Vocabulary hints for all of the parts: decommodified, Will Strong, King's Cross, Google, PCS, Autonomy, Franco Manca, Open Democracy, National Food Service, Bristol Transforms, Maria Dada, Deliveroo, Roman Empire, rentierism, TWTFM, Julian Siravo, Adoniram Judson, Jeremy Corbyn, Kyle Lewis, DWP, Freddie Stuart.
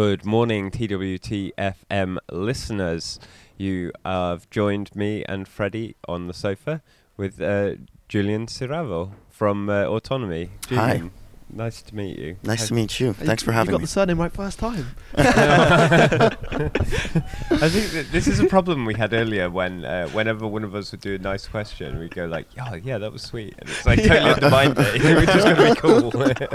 Good morning, TWTFM listeners. You have joined me and Freddie on the sofa with Julian Siravo from Autonomy. Julian, hi. Nice to meet you. Nice to meet you. Thanks for having me. You got the surname right first time. I think that this is a problem we had earlier when whenever one of us would do a nice question, we'd go like, oh yeah, that was sweet. And it's like totally undermined it. We're just going to be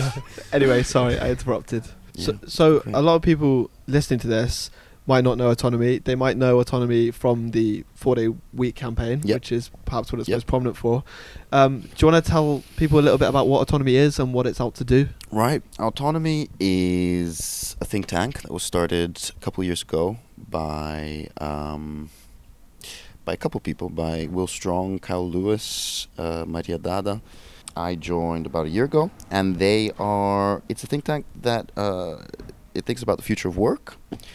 cool. Anyway, sorry, I interrupted. Yeah. So a lot of people listening to this might not know Autonomy. They might know Autonomy from the 4-day week campaign, which is perhaps what it's most prominent for. Do you want to tell people a little bit about what Autonomy is and what it's out to do? Right. Autonomy is a think tank that was started a couple of years ago by a couple of people, by Will Strong, Kyle Lewis, Maria Dada. I joined about a year ago, and it's a think tank that it thinks about the future of work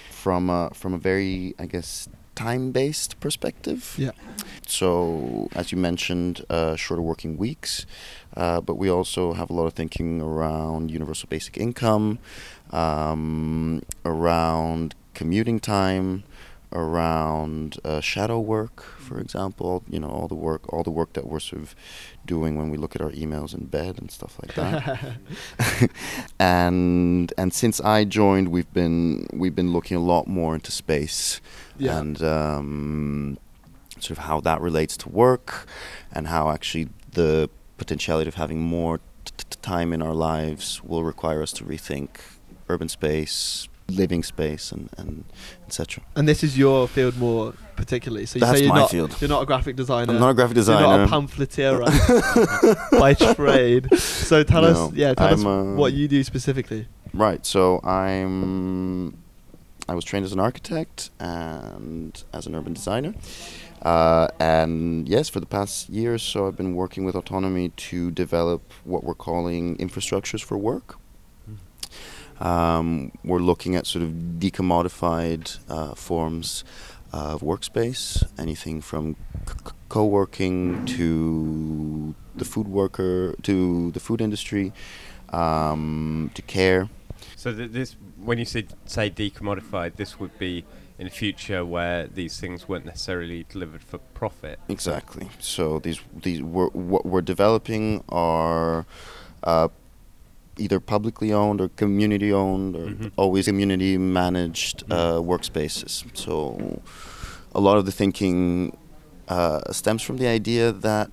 from a very, I guess, time-based perspective. Yeah. So, as you mentioned, shorter working weeks, but we also have a lot of thinking around universal basic income, around commuting time, around shadow work, for example, all the work that we're sort of doing when we look at our emails in bed and stuff like that. and since I joined, we've been looking a lot more into space and sort of how that relates to work and how actually the potentiality of having more time in our lives will require us to rethink urban space, living space, and etc. And this is your field more particularly. So that's my field. You're not a graphic designer. I'm not a graphic designer. You're not a pamphleteer by trade. So tell us what you do specifically. Right. So I was trained as an architect and as an urban designer. And yes, for the past year or so, I've been working with Autonomy to develop what we're calling infrastructures for work. We're looking at sort of decommodified forms of workspace, anything from co-working to the food worker, to the food industry, to care. So this, when you say decommodified, this would be in the future where these things weren't necessarily delivered for profit. Exactly. So what we're developing are either publicly owned or community owned or always community managed workspaces. So a lot of the thinking stems from the idea that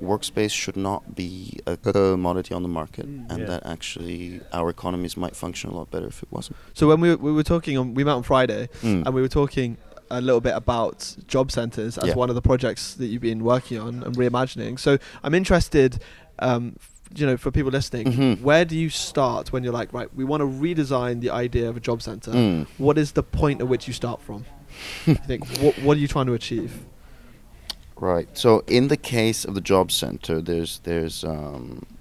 workspace should not be a commodity on the market, and that actually our economies might function a lot better if it wasn't. So when we were talking, we met on Friday, and we were talking a little bit about job centres as one of the projects that you've been working on and reimagining. So I'm interested, for people listening, where do you start when you're like, right, we want to redesign the idea of a job centre? What is the point at which you start from? You think, what are you trying to achieve? Right. So in the case of the job centre, there's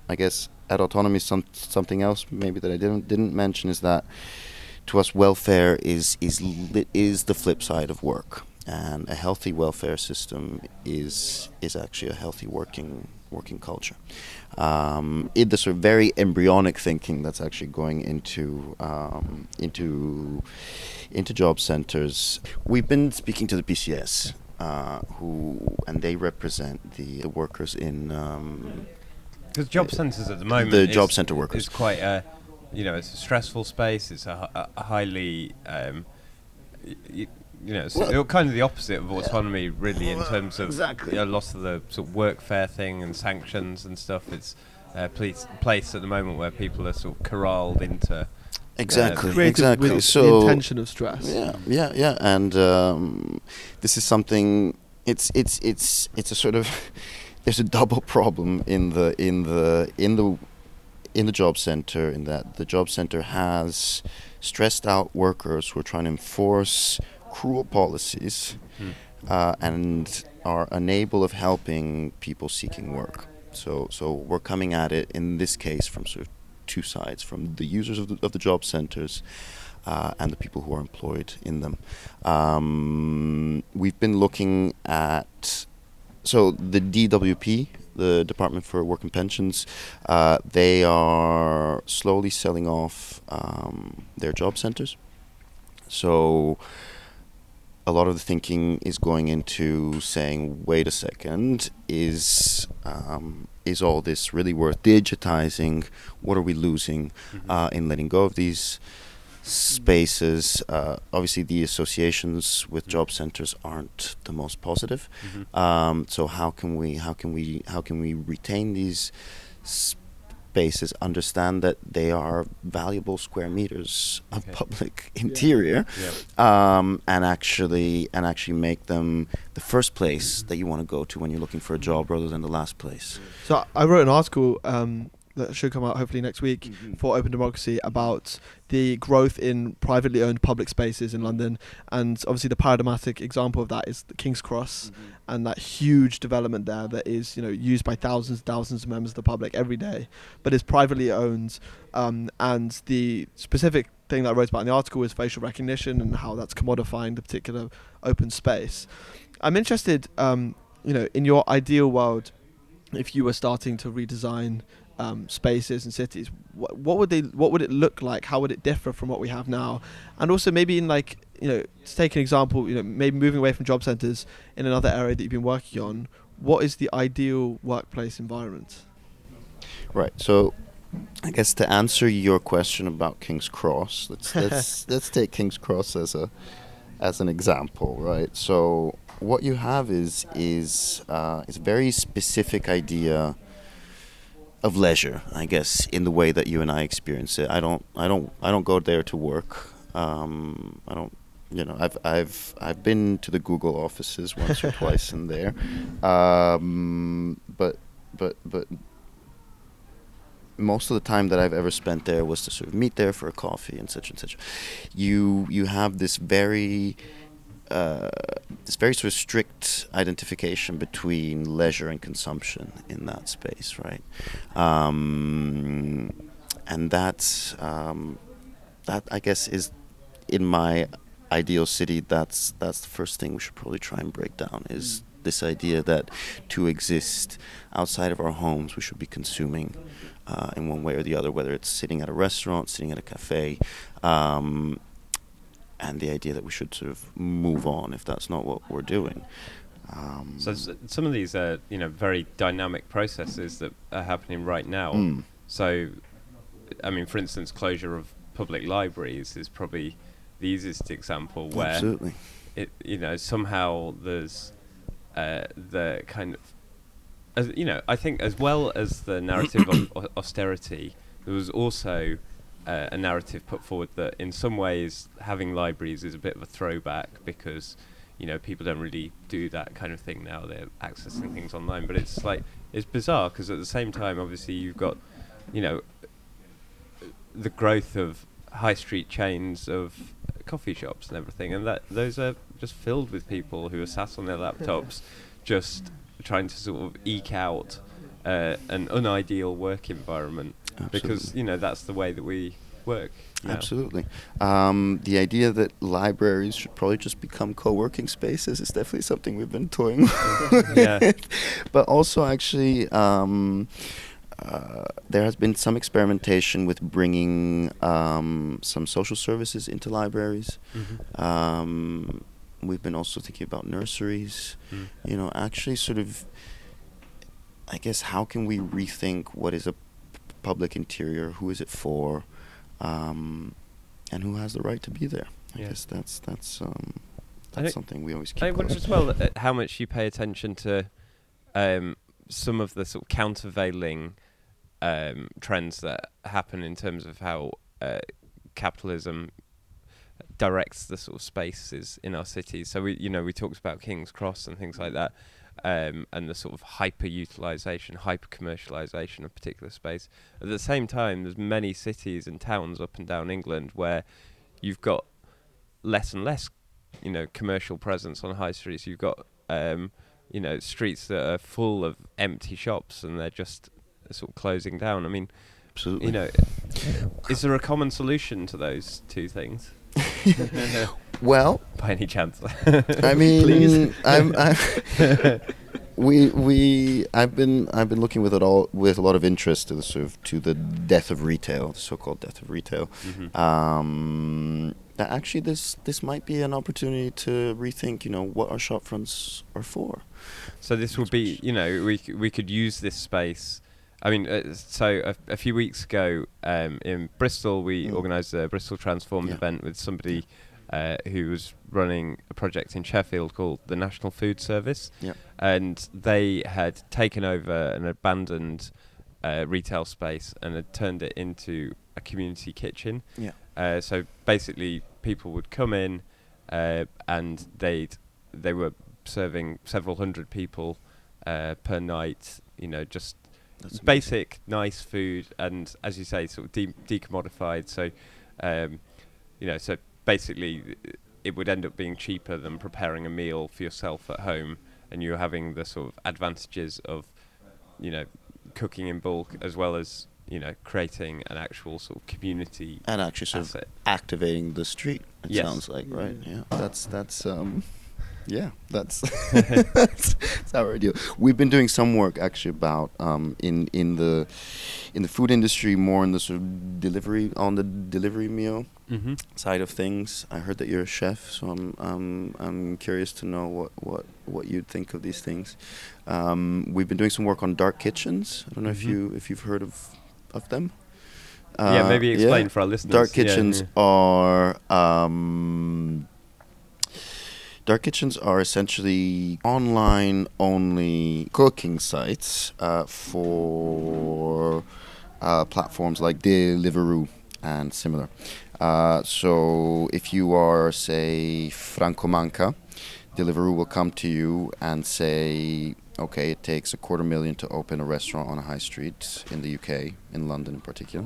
I guess at Autonomy, something else maybe that I didn't mention is that to us welfare is the flip side of work, and a healthy welfare system is actually a healthy working culture. In the sort of very embryonic thinking that's actually going into job centres, we've been speaking to the PCS, and they represent the workers in. Because job centres at the moment, the job centre workers, is quite a, it's a stressful space. It's a highly. It's kind of the opposite of Autonomy, really, in terms of lots of the sort of workfare thing and sanctions and stuff. It's a place at the moment where people are sort of corralled into created with the intention of stress. Yeah, and this is something. It's a sort of there's a double problem in the job centre, in that the job centre has stressed out workers who are trying to enforce cruel policies and are unable of helping people seeking work. So we're coming at it in this case from sort of two sides, from the users of the job centres and the people who are employed in them. We've been looking at the DWP the Department for Work and Pensions, they are slowly selling off their job centres. So a lot of the thinking is going into saying, wait a second, is all this really worth digitizing? What are we losing in letting go of these spaces? Obviously, the associations with job centers aren't the most positive. So how can we retain these spaces? Understand that they are valuable square meters of public interior, and actually make them the first place that you want to go to when you're looking for a job, rather than the last place. So I wrote an article that should come out hopefully next week for Open Democracy about the growth in privately owned public spaces in London, and obviously the paradigmatic example of that is the King's Cross and that huge development there that is, you know, used by thousands and thousands of members of the public every day, but is privately owned, and the specific thing that I wrote about in the article is facial recognition and how that's commodifying the particular open space. I'm interested, you know, in your ideal world, if you were starting to redesign spaces and cities, what would it look like? How would it differ from what we have now? And also maybe in, like, you know, to take an example, you know, maybe moving away from job centres in another area that you've been working on, what is the ideal workplace environment? Right. So I guess to answer your question about King's Cross, let's let's take King's Cross as an example, right? So what you have is a very specific idea of leisure, I guess, in the way that you and I experience it. I don't go there to work. I don't, you know, I've been to the Google offices once or twice in there, but most of the time that I've ever spent there was to sort of meet there for a coffee and such and such. You have this very sort of strict identification between leisure and consumption in that space, right? And that I guess is, in my ideal city, that's the first thing we should probably try and break down, is this idea that to exist outside of our homes we should be consuming in one way or the other, whether it's sitting at a restaurant, sitting at a cafe, and the idea that we should sort of move on if that's not what we're doing. So some of these are, you know, very dynamic processes that are happening right now. So, I mean, for instance, closure of public libraries is probably the easiest example where it, you know, somehow there's the kind of, as, you know, I think as well as the narrative of austerity, there was also a narrative put forward that in some ways having libraries is a bit of a throwback because, you know, people don't really do that kind of thing now. They're accessing things online, but it's like, it's bizarre because at the same time, obviously, you've got, you know, the growth of high street chains of coffee shops and everything, and that those are just filled with people who are sat on their laptops just trying to sort of eke out an unideal work environment. Absolutely. Because, you know, that's the way that we work now. Absolutely. The idea that libraries should probably just become co-working spaces is definitely something we've been toying with. But also, actually, there has been some experimentation with bringing some social services into libraries. We've been also thinking about nurseries. You know, actually sort of, I guess, how can we rethink what is a public interior, who is it for, and who has the right to be there? I guess that's something we always keep. I wonder as well how much you pay attention to some of the sort of countervailing trends that happen in terms of how capitalism directs the sort of spaces in our cities. So we talked about King's Cross and things like that. And the sort of hyper-utilisation, hyper-commercialisation of particular space. At the same time, there's many cities and towns up and down England where you've got less and less, you know, commercial presence on high streets. You've got, you know, streets that are full of empty shops and they're just sort of closing down. I mean, absolutely. You know, is there a common solution to those two things? Well, by any chance? I mean, please. I'm I've been looking with a lot of interest to the sort of death of retail, the so-called death of retail. Mm-hmm. That actually this might be an opportunity to rethink, what our shop fronts are for. So this will be, we could use this space. I mean, so a few weeks ago in Bristol, we organised a Bristol Transforms event with somebody who was running a project in Sheffield called the National Food Service. Yep. And they had taken over an abandoned retail space and had turned it into a community kitchen. Yeah. So basically people would come in and they were serving several hundred people per night, just that's basic, nice food and, as you say, sort of decommodified. So, so basically it would end up being cheaper than preparing a meal for yourself at home, and you're having the sort of advantages of cooking in bulk, as well as creating an actual sort of community and actually sort asset. Of activating the street, it sounds like, right? Yeah, that's that's how we do. We've been doing some work actually about in the food industry, more in the sort of delivery meal side of things. I heard that you're a chef, so I'm curious to know what you'd think of these things. We've been doing some work on dark kitchens. I don't know if you've heard of them. Maybe explain for our listeners. Dark kitchens are essentially online-only cooking sites for platforms like Deliveroo and similar. So if you are, say, Franco Manca, Deliveroo will come to you and say, okay, it takes $250,000 to open a restaurant on a high street in the UK, in London in particular.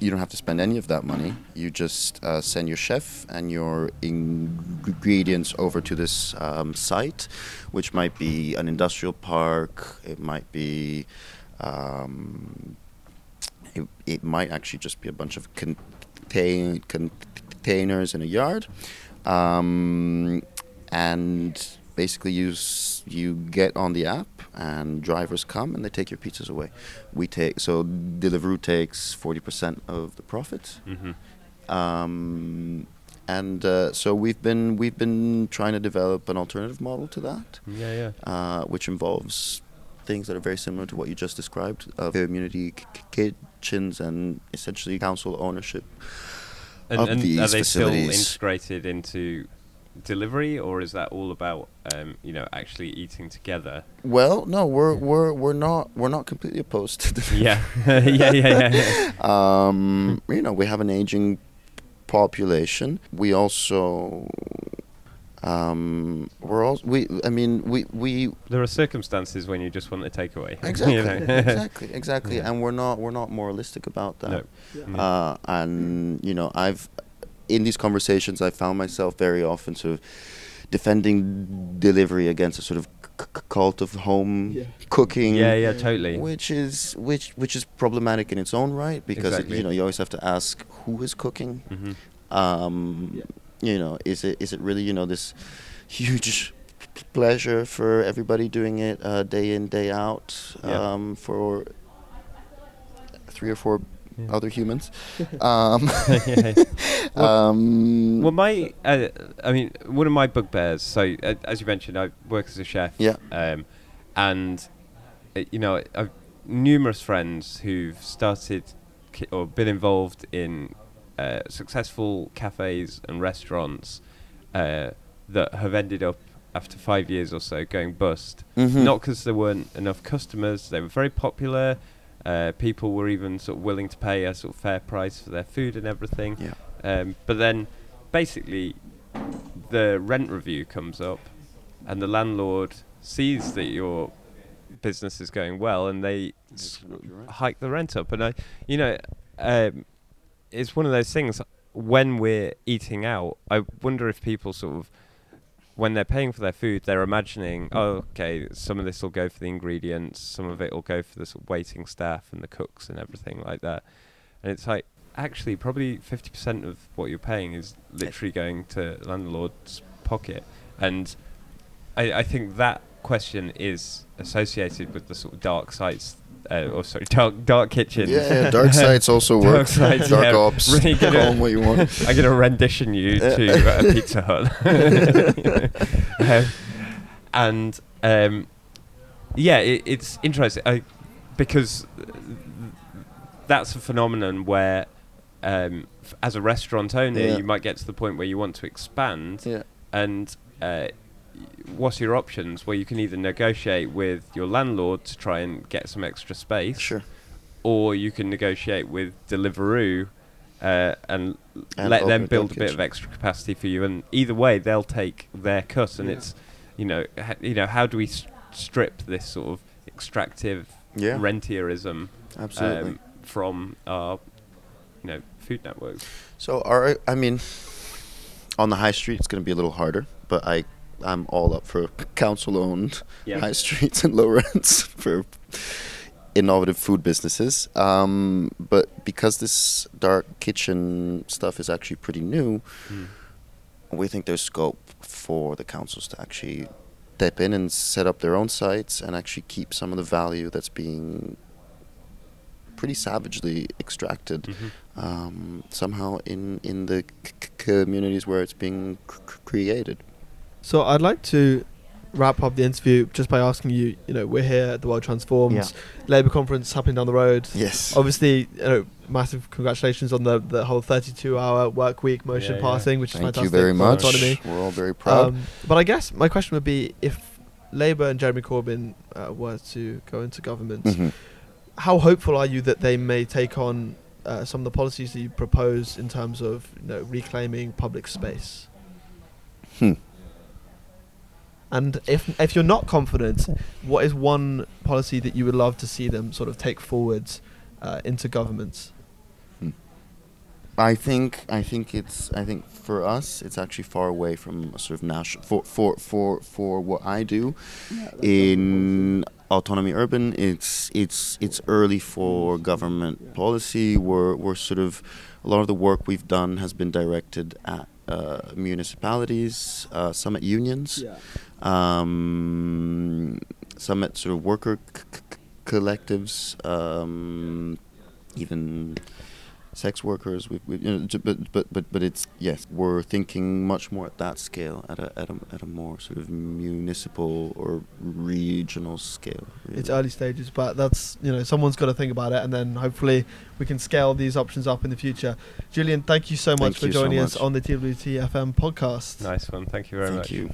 You don't have to spend any of that money. You just send your chef and your ingredients over to this site, which might be an industrial park. It might be, it might actually just be a bunch of containers in a yard, and basically you get on the app and drivers come and they take your pizzas away. Deliveroo takes 40% of the profit. So we've been trying to develop an alternative model to that. Which involves things that are very similar to what you just described, of community kitchens and essentially council ownership of these facilities. And are they still integrated into delivery, or is that all about actually eating together? Well, no, we're not completely opposed to delivery. We have an aging population. We also there are circumstances when you just want a takeaway. Exactly. Exactly. Yeah. And we're not moralistic about that. No. Yeah. In these conversations, I found myself very often sort of defending delivery against a sort of cult of home cooking. Yeah, totally. Which is problematic in its own right, because you always have to ask who is cooking. Is it really this huge pleasure for everybody doing it day in, day out for 3 or 4 other humans. One of my bugbears, so as you mentioned, I work as a chef, and I've numerous friends who've started or been involved in successful cafes and restaurants that have ended up after 5 years or so going bust, not because there weren't enough customers. They were very popular. People were even sort of willing to pay a sort of fair price for their food and everything. Yeah. But then basically the rent review comes up and the landlord sees that your business is going well and they hike the rent up. And it's one of those things, when we're eating out, I wonder if people sort of, when they're paying for their food, they're imagining, some of this will go for the ingredients, some of it will go for the sort of waiting staff and the cooks and everything like that. And it's like, actually, probably 50% of what you're paying is literally going to landlord's pocket. And I think that question is associated with the sort of dark sites, dark kitchen. Yeah, dark sites also work. Dark sides, dark ops. Really gonna, call them what you want. I'm going to rendition you to a Pizza Hut. You know? It's interesting because that's a phenomenon where, as a restaurant owner, you might get to the point where you want to expand, and what are your options? Well, you can either negotiate with your landlord to try and get some extra space, or you can negotiate with Deliveroo and let them build a bit of extra capacity for you. And either way, they'll take their cut. And it's, how do we strip this sort of extractive rentierism from our, food networks? So, on the high street, it's going to be a little harder, but I'm all up for council-owned high streets and low rents for innovative food businesses. But because this dark kitchen stuff is actually pretty new, we think there's scope for the councils to actually step in and set up their own sites and actually keep some of the value that's being pretty savagely extracted somehow in the communities where it's being created. So I'd like to wrap up the interview just by asking you, we're here at the World Transforms Labour Conference happening down the road. Yes. Obviously, massive congratulations on the whole 32-hour work week motion passing, which is fantastic. Thank you very much. Autonomy. We're all very proud. But I guess my question would be, if Labour and Jeremy Corbyn were to go into government, how hopeful are you that they may take on some of the policies that you propose in terms of reclaiming public space? And if you're not confident, what is one policy that you would love to see them sort of take forwards into government? I think for us it's actually far away from a sort of national for what I do in Autonomy Urban. It's early for government policy. We're sort of, a lot of the work we've done has been directed at municipalities, some at unions, some at sort of worker collectives, even sex workers. But it's, we're thinking much more at that scale, at a more sort of municipal or regional scale. Really. It's early stages, but that's someone's got to think about it, and then hopefully we can scale these options up in the future. Julian, thank you so much for joining us on the TWTFM podcast. Nice one, thank you very much. Thank you.